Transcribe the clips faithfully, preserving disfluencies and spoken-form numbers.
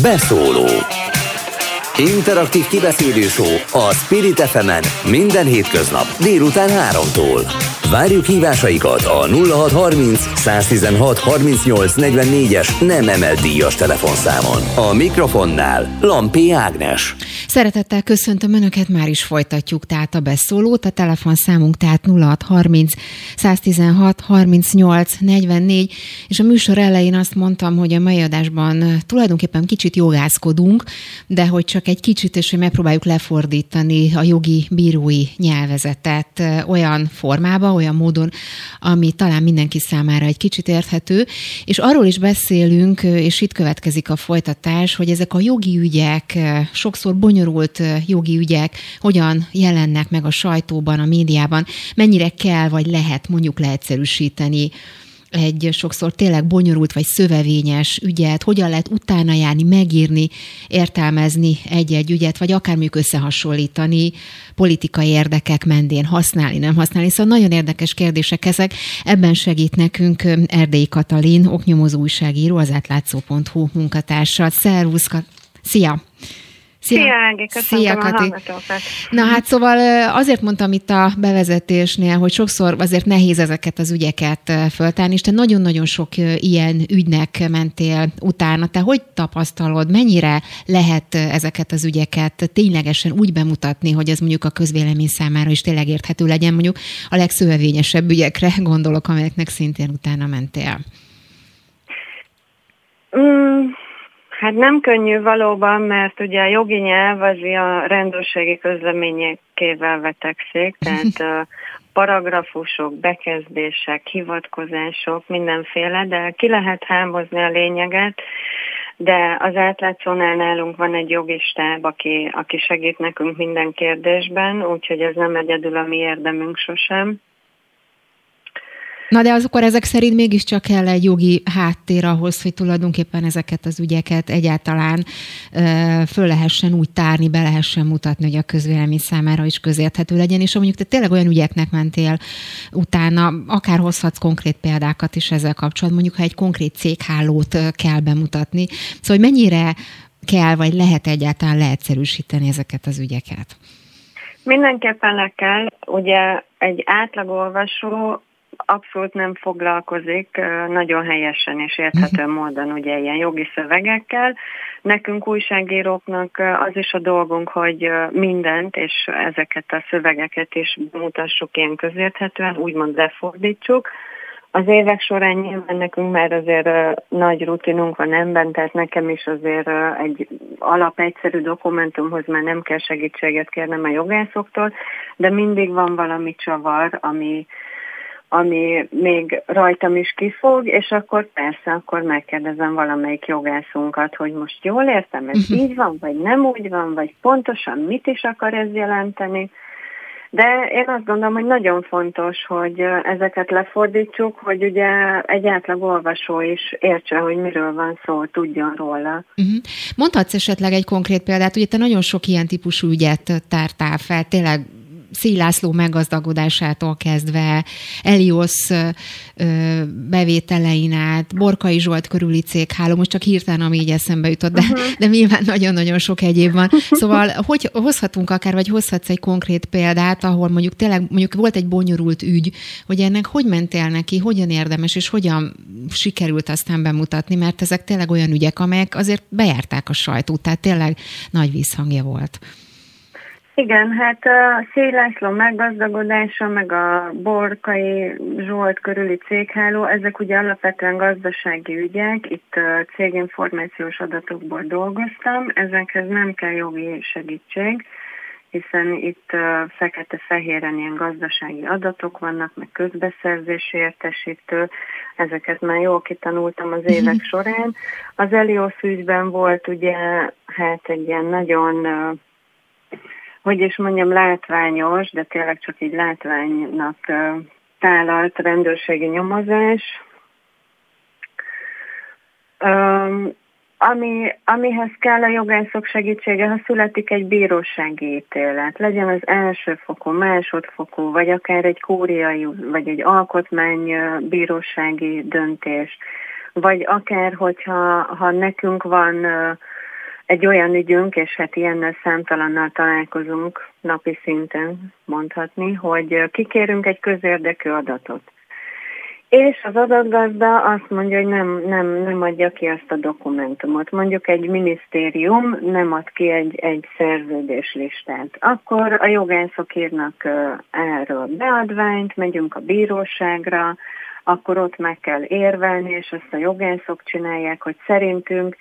Beszóló. Interaktív kibeszélő show a Spirit ef emen minden hétköznap délután háromtól. Várjuk hívásaikat a nulla hatszázharminc, száztizenhat, harmincnyolc, negyvennégyes nem emelt díjas telefonszámon. A mikrofonnál Lampé Ágnes. Szeretettel köszöntöm Önöket, már is folytatjuk tehát a beszólót. A telefonszámunk tehát nulla hatszázharminc, száztizenhat, harmincnyolc, negyvennégy, és a műsor elején azt mondtam, hogy a mai adásban tulajdonképpen kicsit jogászkodunk, de hogy csak egy kicsit, és hogy megpróbáljuk lefordítani a jogi bírói nyelvezetet olyan formába, olyan módon, ami talán mindenki számára egy kicsit érthető, és arról is beszélünk, és itt következik a folytatás, hogy ezek a jogi ügyek, sokszor bonyolult jogi ügyek hogyan jelennek meg a sajtóban, a médiában, mennyire kell vagy lehet mondjuk leegyszerűsíteni egy sokszor tényleg bonyolult vagy szövevényes ügyet, hogyan lehet utána járni, megírni, értelmezni egy-egy ügyet, vagy akár mondjuk összehasonlítani, politikai érdekek mentén használni, nem használni. Szóval nagyon érdekes kérdések ezek. Ebben segít nekünk Erdélyi Katalin, oknyomozó újságíró, az átlátszó pont hu munkatársa. Szervusz, Kat- Szia! Szia, Szia Ági, köszöntöm a hallgatókat. Na hát szóval azért mondtam itt a bevezetésnél, hogy sokszor azért nehéz ezeket az ügyeket föltárni, és te nagyon-nagyon sok ilyen ügynek mentél utána. Te hogy tapasztalod, mennyire lehet ezeket az ügyeket ténylegesen úgy bemutatni, hogy ez mondjuk a közvélemény számára is tényleg érthető legyen, mondjuk a legszövevényesebb ügyekre gondolok, amelyeknek szintén utána mentél? Mm. Hát nem könnyű valóban, mert ugye a jogi nyelv az a rendőrségi közleményekével vetekszik, tehát paragrafusok, bekezdések, hivatkozások, mindenféle, de ki lehet hámozni a lényeget, de az átlátszónál nálunk van egy jogi stáb, aki, aki segít nekünk minden kérdésben, úgyhogy ez nem egyedül a mi érdemünk sosem. Na de akkor ezek szerint mégiscsak kell egy jogi háttér ahhoz, hogy tulajdonképpen ezeket az ügyeket egyáltalán e, föl lehessen úgy tárni, be lehessen mutatni, hogy a közvélemény számára is közérthető legyen. És mondjuk te tényleg olyan ügyeknek mentél utána, akár hozhatsz konkrét példákat is ezzel kapcsolatban, mondjuk ha egy konkrét céghálót kell bemutatni. Szóval hogy mennyire kell, vagy lehet egyáltalán leegyszerűsíteni ezeket az ügyeket? Mindenképpen le kell. Ugye egy átlagolvasó abszolút nem foglalkozik nagyon helyesen és érthető módon ugye ilyen jogi szövegekkel. Nekünk újságíróknak az is a dolgunk, hogy mindent és ezeket a szövegeket is mutassuk ilyen közérthetően, úgymond lefordítsuk. Az évek során nyilván nekünk már azért nagy rutinunk van ebben, tehát nekem is azért egy alapegyszerű dokumentumhoz már nem kell segítséget kérnem a jogászoktól, de mindig van valami csavar, ami ami még rajtam is kifog, és akkor persze, akkor megkérdezem valamelyik jogászunkat, hogy most jól értem, ez uh-huh. így van, vagy nem úgy van, vagy pontosan mit is akar ez jelenteni. De én azt gondolom, hogy nagyon fontos, hogy ezeket lefordítsuk, hogy ugye egy átlag olvasó is értse, hogy miről van szó, tudjon róla. Uh-huh. Mondhatsz esetleg egy konkrét példát, ugye te nagyon sok ilyen típusú ügyet tártál fel, tényleg Szély László meggazdagodásától kezdve, Elios bevételein át, Borkai Zsolt körüli cégháló, most csak hirtelen, ami így eszembe jutott, de, uh-huh. de nyilván nagyon-nagyon sok egyéb van. Szóval hogy hozhatunk akár, vagy hozhatsz egy konkrét példát, ahol mondjuk tényleg mondjuk volt egy bonyolult ügy, hogy ennek hogy mentél neki, hogyan érdemes, és hogyan sikerült aztán bemutatni, mert ezek tényleg olyan ügyek, amelyek azért bejárták a sajtót, tehát tényleg nagy vízhangja volt. Igen, hát a Szély László meggazdagodása, meg a Borkai Zsolt körüli cégháló, ezek ugye alapvetően gazdasági ügyek, itt céginformációs adatokból dolgoztam, ezekhez nem kell jogi segítség, hiszen itt fekete-fehéren ilyen gazdasági adatok vannak, meg közbeszerzési értesítő, ezeket már jól kitanultam az évek során. Az Elios ügyben volt ugye hát egy ilyen nagyon... hogy is mondjam, látványos, de tényleg csak így látványnak tálalt rendőrségi nyomozás, ami, amihez kell a jogászok segítsége, ha születik egy bírósági ítélet, legyen az elsőfokú, másodfokú, vagy akár egy kóriai, vagy egy alkotmánybírósági döntés, vagy akár, hogyha ha nekünk van egy olyan ügyünk, és hát ilyennel számtalannal találkozunk napi szinten mondhatni, hogy kikérünk egy közérdekű adatot. És az adatgazda azt mondja, hogy nem, nem, nem adja ki azt a dokumentumot. Mondjuk egy minisztérium nem ad ki egy, egy szerződéslistát. Akkor a jogászok írnak erről beadványt, megyünk a bíróságra, akkor ott meg kell érvelni, és azt a jogászok csinálják, hogy szerintünk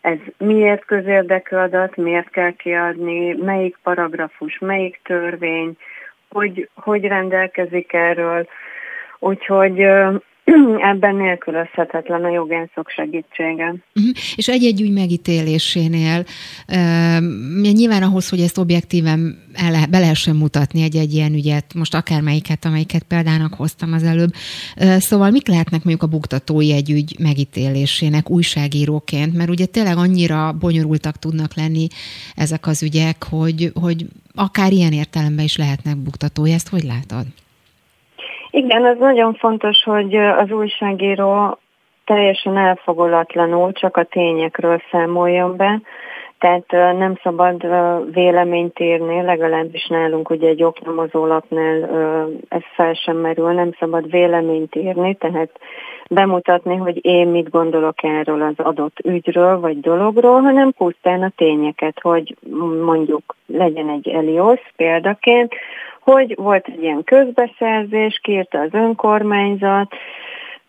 ez miért közérdekű adat, miért kell kiadni, melyik paragrafus, melyik törvény, hogy, hogy rendelkezik erről. Úgyhogy ebben nélkülözhetetlen a jogászok segítsége. Uh-huh. És egy-egy ügy megítélésénél uh, nyilván ahhoz, hogy ezt objektíven ele- be lehessen mutatni egy-egy ilyen ügyet, most akármelyiket, amelyiket példának hoztam az előbb. Uh, szóval mik lehetnek mondjuk a buktatói egy ügy megítélésének újságíróként? Mert ugye tényleg annyira bonyolultak tudnak lenni ezek az ügyek, hogy, hogy akár ilyen értelemben is lehetnek buktatói. Ezt hogy látod? Igen, az nagyon fontos, hogy az újságíró teljesen elfogolatlanul csak a tényekről számoljon be, tehát nem szabad véleményt írni, legalábbis nálunk ugye egy oknyomozólapnál ez fel sem merül, nem szabad véleményt írni, tehát bemutatni, hogy én mit gondolok erről az adott ügyről vagy dologról, hanem pusztán a tényeket, hogy mondjuk legyen egy Elios példaként, hogy volt egy ilyen közbeszerzés, kiírta az önkormányzat,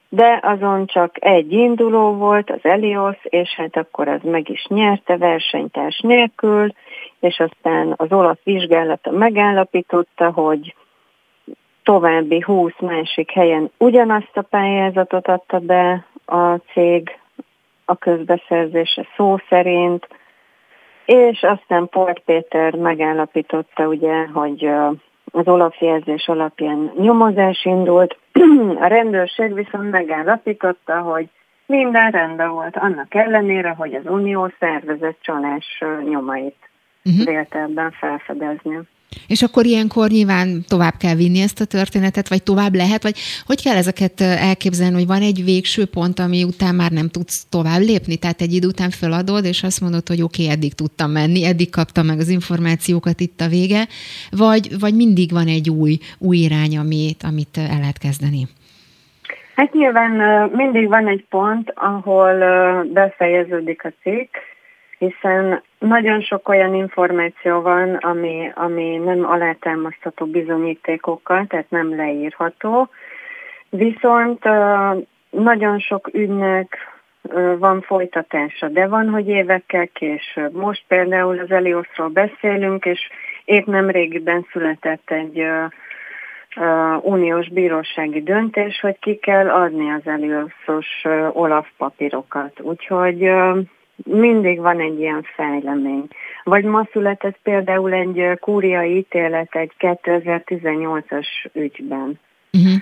de azon csak egy induló volt, az Elios, és hát akkor az meg is nyerte versenytárs nélkül, és aztán az OLAF vizsgálata megállapította, hogy további húsz másik helyen ugyanazt a pályázatot adta be a cég a közbeszerzésre szó szerint, és aztán Port Péter megállapította, ugye, hogy az OLAF jelzés alapján nyomozás indult. A rendőrség viszont megállapította, hogy minden rendben volt, annak ellenére, hogy az unió szervezett csalás nyomait uh-huh. vélte ebben felfedezni. És akkor ilyenkor nyilván tovább kell vinni ezt a történetet, vagy tovább lehet, vagy hogy kell ezeket elképzelni, hogy van egy végső pont, ami után már nem tudsz tovább lépni, tehát egy idő után feladod, és azt mondod, hogy oké, okay, eddig tudtam menni, eddig kaptam meg az információkat, itt a vége, vagy, vagy mindig van egy új, új irány, amit, amit el lehet kezdeni? Hát nyilván mindig van egy pont, ahol befejeződik a cikk, hiszen nagyon sok olyan információ van, ami, ami nem alátámasztható bizonyítékokkal, tehát nem leírható. Viszont nagyon sok ügynek van folytatása, de van, hogy évekkel később. Most például az Eliosról beszélünk, és épp nemrégiben született egy uniós bírósági döntés, hogy ki kell adni az Eliosos OLAF papírokat. Úgyhogy... mindig van egy ilyen fejlemény. Vagy ma született például egy kúriai ítélet egy kétezer-tizennyolcas ügyben. Uh-huh.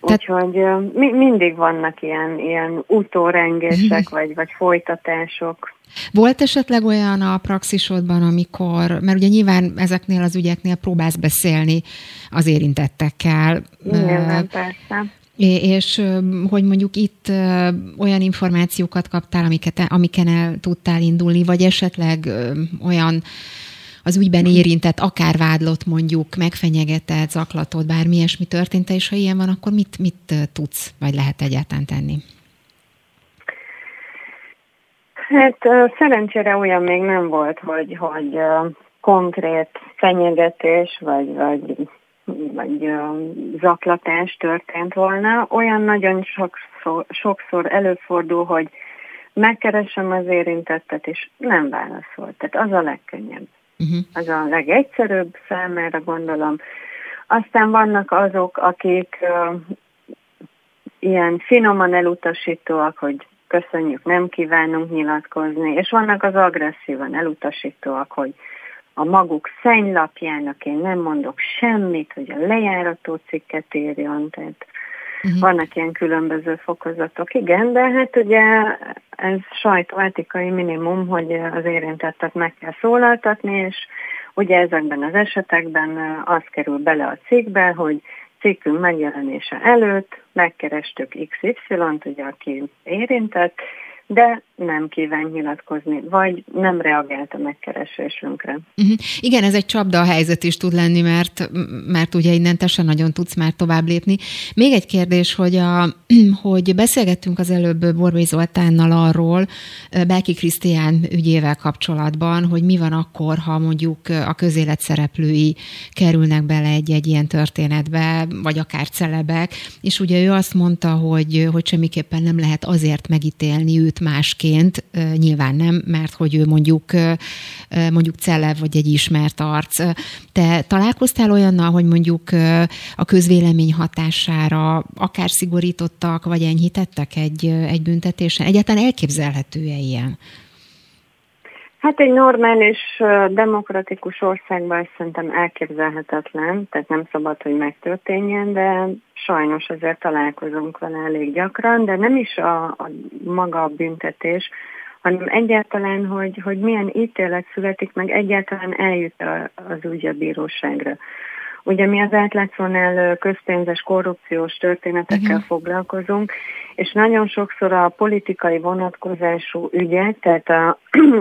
Úgyhogy mi- mindig vannak ilyen, ilyen utórengések, uh-huh. vagy, vagy folytatások. Volt esetleg olyan a praxisodban, amikor, mert ugye nyilván ezeknél az ügyeknél próbálsz beszélni az érintettekkel. Nyilván, uh, persze. És hogy mondjuk itt olyan információkat kaptál, amiket, amiken el tudtál indulni, vagy esetleg olyan az ügyben érintett, akár vádlott mondjuk, megfenyegetett, zaklatott, bármi ilyesmi történt, és ha ilyen van, akkor mit, mit tudsz, vagy lehet egyáltalán tenni? Hát szerencsére olyan még nem volt, hogy, hogy konkrét fenyegetés, vagy... vagy vagy zaklatás történt volna. Olyan nagyon sokszor, sokszor előfordul, hogy megkeresem az érintettet, és nem válaszol. Tehát az a legkönnyebb. Uh-huh. Az a legegyszerűbb számára, gondolom. Aztán vannak azok, akik uh, ilyen finoman elutasítóak, hogy köszönjük, nem kívánunk nyilatkozni, és vannak az agresszívan elutasítóak, hogy a maguk szennylapjának én nem mondok semmit, hogy a lejárató cikket írjon, tehát uh-huh. vannak ilyen különböző fokozatok. Igen, de hát ugye ez sajtóetikai minimum, hogy az érintettet meg kell szólaltatni, és ugye ezekben az esetekben az kerül bele a cikkbe, hogy cikkünk megjelenése előtt megkerestük iksz ipszilont, ugye aki érintett, de nem kíván nyilatkozni, vagy nem reagált a megkeresésünkre. Uh-huh. Igen, ez egy csapda helyzet is tud lenni, mert, mert ugye innentől sem nagyon tudsz már tovább lépni. Még egy kérdés, hogy, a, hogy beszélgettünk az előbb Borbély Zoltánnal arról, Belki Krisztián ügyével kapcsolatban, hogy mi van akkor, ha mondjuk a közélet szereplői kerülnek bele egy-egy ilyen történetbe, vagy akár celebek, és ugye ő azt mondta, hogy, hogy semmiképpen nem lehet azért megítélni őt másként, nyilván nem, mert hogy ő mondjuk, mondjuk celeb vagy egy ismert arc. Te találkoztál olyannal, hogy mondjuk a közvélemény hatására akár szigorítottak, vagy enyhítettek egy, egy büntetésen? Egyáltalán elképzelhető-e ilyen? Hát egy normális, demokratikus országban szerintem elképzelhetetlen, tehát nem szabad, hogy megtörténjen, de sajnos azért találkozunk vele elég gyakran, de nem is a, a maga a büntetés, hanem egyáltalán, hogy, hogy milyen ítélet születik, meg egyáltalán eljut az ügy a bíróságra. Ugye mi az Átlátszónál közpénzes, korrupciós történetekkel uh-huh. foglalkozunk, és nagyon sokszor a politikai vonatkozású ügyek, tehát a,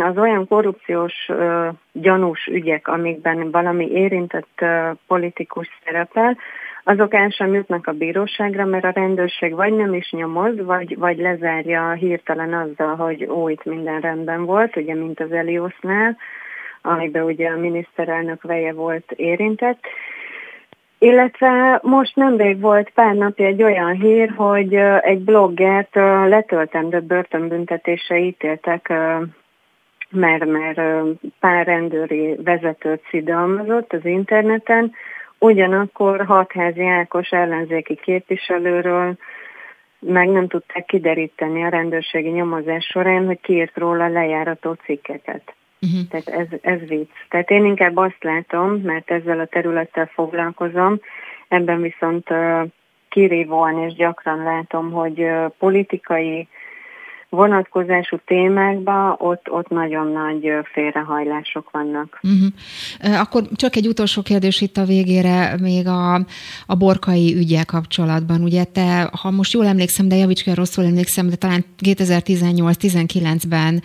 az olyan korrupciós uh, gyanús ügyek, amikben valami érintett uh, politikus szerepel, azok el sem jutnak a bíróságra, mert a rendőrség vagy nem is nyomoz, vagy, vagy lezárja hirtelen azzal, hogy ó, itt minden rendben volt, ugye mint az Eliosnál, amiben ugye a miniszterelnök veje volt érintett. Illetve most nemrég volt pár napja egy olyan hír, hogy egy bloggert letöltendő börtönbüntetésre ítéltek, mert, mert pár rendőri vezetőt szidalmazott az interneten, ugyanakkor Hadházy Ákos ellenzéki képviselőről meg nem tudták kideríteni a rendőrségi nyomozás során, hogy kiírt róla lejárató cikkeket. Uh-huh. Tehát ez, ez vicc. Tehát én inkább azt látom, mert ezzel a területtel foglalkozom, ebben viszont uh, kirívóan és gyakran látom, hogy uh, politikai vonatkozású témákban ott, ott nagyon nagy félrehajlások vannak. Uh-huh. Akkor csak egy utolsó kérdés itt a végére, még a, a borkai üggyel kapcsolatban. Ugye te, ha most jól emlékszem, de javíts ki, rosszul emlékszem, de talán kétezer-tizennyolc-tizenkilencben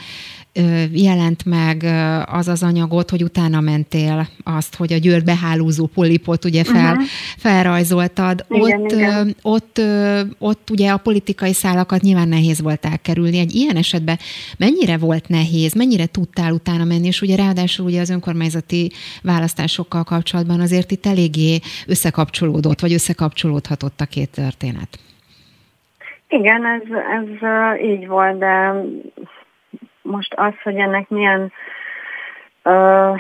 jelent meg az az anyagot, hogy utána mentél azt, hogy a Győr behálózó polipot ugye fel, uh-huh. felrajzoltad. Igen, ott, igen. Ott, ott ugye a politikai szálakat nyilván nehéz volt elkerülni. Egy ilyen esetben mennyire volt nehéz, mennyire tudtál utána menni, és ugye ráadásul ugye az önkormányzati választásokkal kapcsolatban azért itt eléggé összekapcsolódott, vagy összekapcsolódhatott a két történet. Igen, ez, ez így volt, de most az, hogy ennek milyen, uh,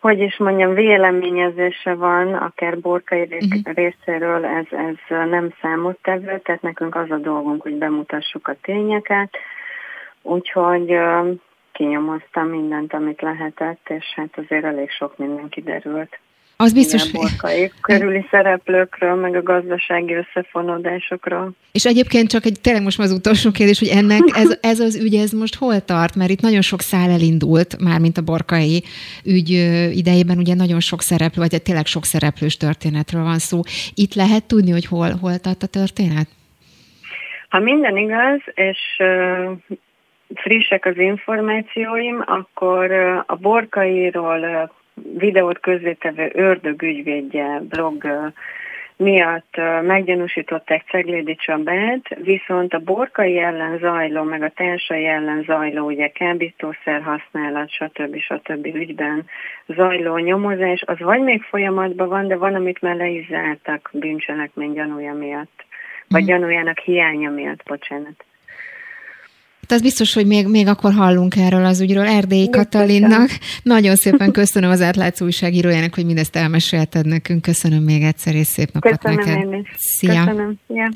hogy is mondjam, véleményezése van, akár Borkai uh-huh. részéről, ez, ez nem számottevő, tehát nekünk az a dolgunk, hogy bemutassuk a tényeket, úgyhogy uh, kinyomoztam mindent, amit lehetett, és hát azért elég sok minden kiderült. Az biztos, igen, borkai körüli szereplőkről, meg a gazdasági összefonódásokról. És egyébként csak egy, tényleg most már az utolsó kérdés, hogy ennek ez, ez az ügy, ez most hol tart? Mert itt nagyon sok szál elindult, mármint a borkai ügy idejében, ugye nagyon sok szereplő, vagy tényleg sok szereplős történetről van szó. Itt lehet tudni, hogy hol, hol tart a történet? Ha minden igaz, és frissek az információim, akkor a borkairól videót közzétevő ördög ügyvédje blog miatt meggyanúsították Ceglédicsabát, viszont a borkai ellen zajló, meg a társai ellen zajló, ugye kábítószer használat, stb. Stb. Ügyben zajló nyomozás, az vagy még folyamatban van, de van, amit már le is zártak bűncselekmény gyanúja miatt, vagy gyanújának hiánya miatt, bocsánat. Az biztos, hogy még, még akkor hallunk erről az ügyről. Erdélyi Katalinnak nagyon szépen köszönöm, az Átlátszó újságírójának, hogy mindezt elmesélted nekünk. Köszönöm még egyszer, és szép napot köszönöm neked. Köszönöm, én is. Szia. Köszönöm. Yeah.